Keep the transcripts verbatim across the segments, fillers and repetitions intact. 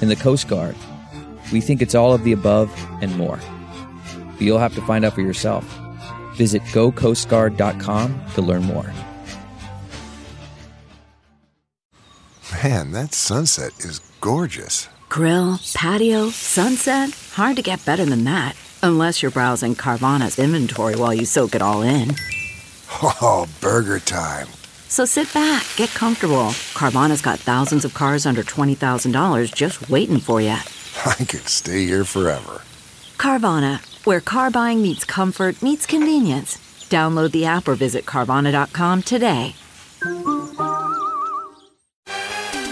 In the Coast Guard, we think it's all of the above and more. But you'll have to find out for yourself. Visit Go Coast Guard dot com to learn more. Man, that sunset is gorgeous. Grill, patio, sunset. Hard to get better than that. Unless you're browsing Carvana's inventory while you soak it all in. Oh, burger time. So sit back, get comfortable. Carvana's got thousands of cars under twenty thousand dollars just waiting for you. I could stay here forever. Carvana, where car buying meets comfort meets convenience. Download the app or visit Carvana dot com today.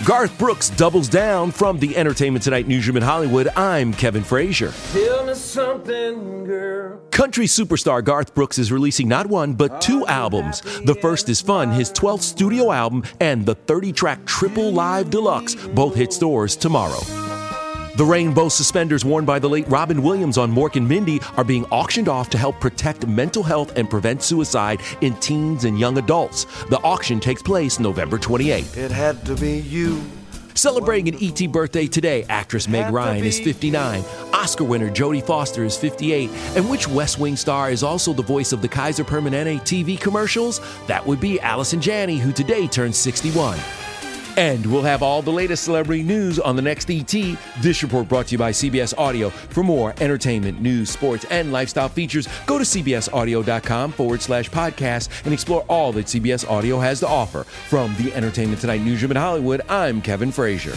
Garth Brooks doubles down from the Entertainment Tonight newsroom in Hollywood. I'm Kevin Frazier. Feel something, girl. Country superstar Garth Brooks is releasing not one, but two albums. The first is Fun, his twelfth studio album, and the thirty-track Triple Live Deluxe. Both hit stores tomorrow. The rainbow suspenders worn by the late Robin Williams on Mork and Mindy are being auctioned off to help protect mental health and prevent suicide in teens and young adults. The auction takes place November twenty-eighth. It had to be you. Celebrating an E T birthday today, actress Meg Ryan is fifty-nine, Oscar winner Jodie Foster is fifty-eight, and which West Wing star is also the voice of the Kaiser Permanente T V commercials? That would be Allison Janney, who today turns sixty-one. And we'll have all the latest celebrity news on the next E T. This report brought to you by C B S Audio. For more entertainment, news, sports, and lifestyle features, go to cbsaudio.com forward slash podcast and explore all that C B S Audio has to offer. From the Entertainment Tonight newsroom in Hollywood, I'm Kevin Frazier.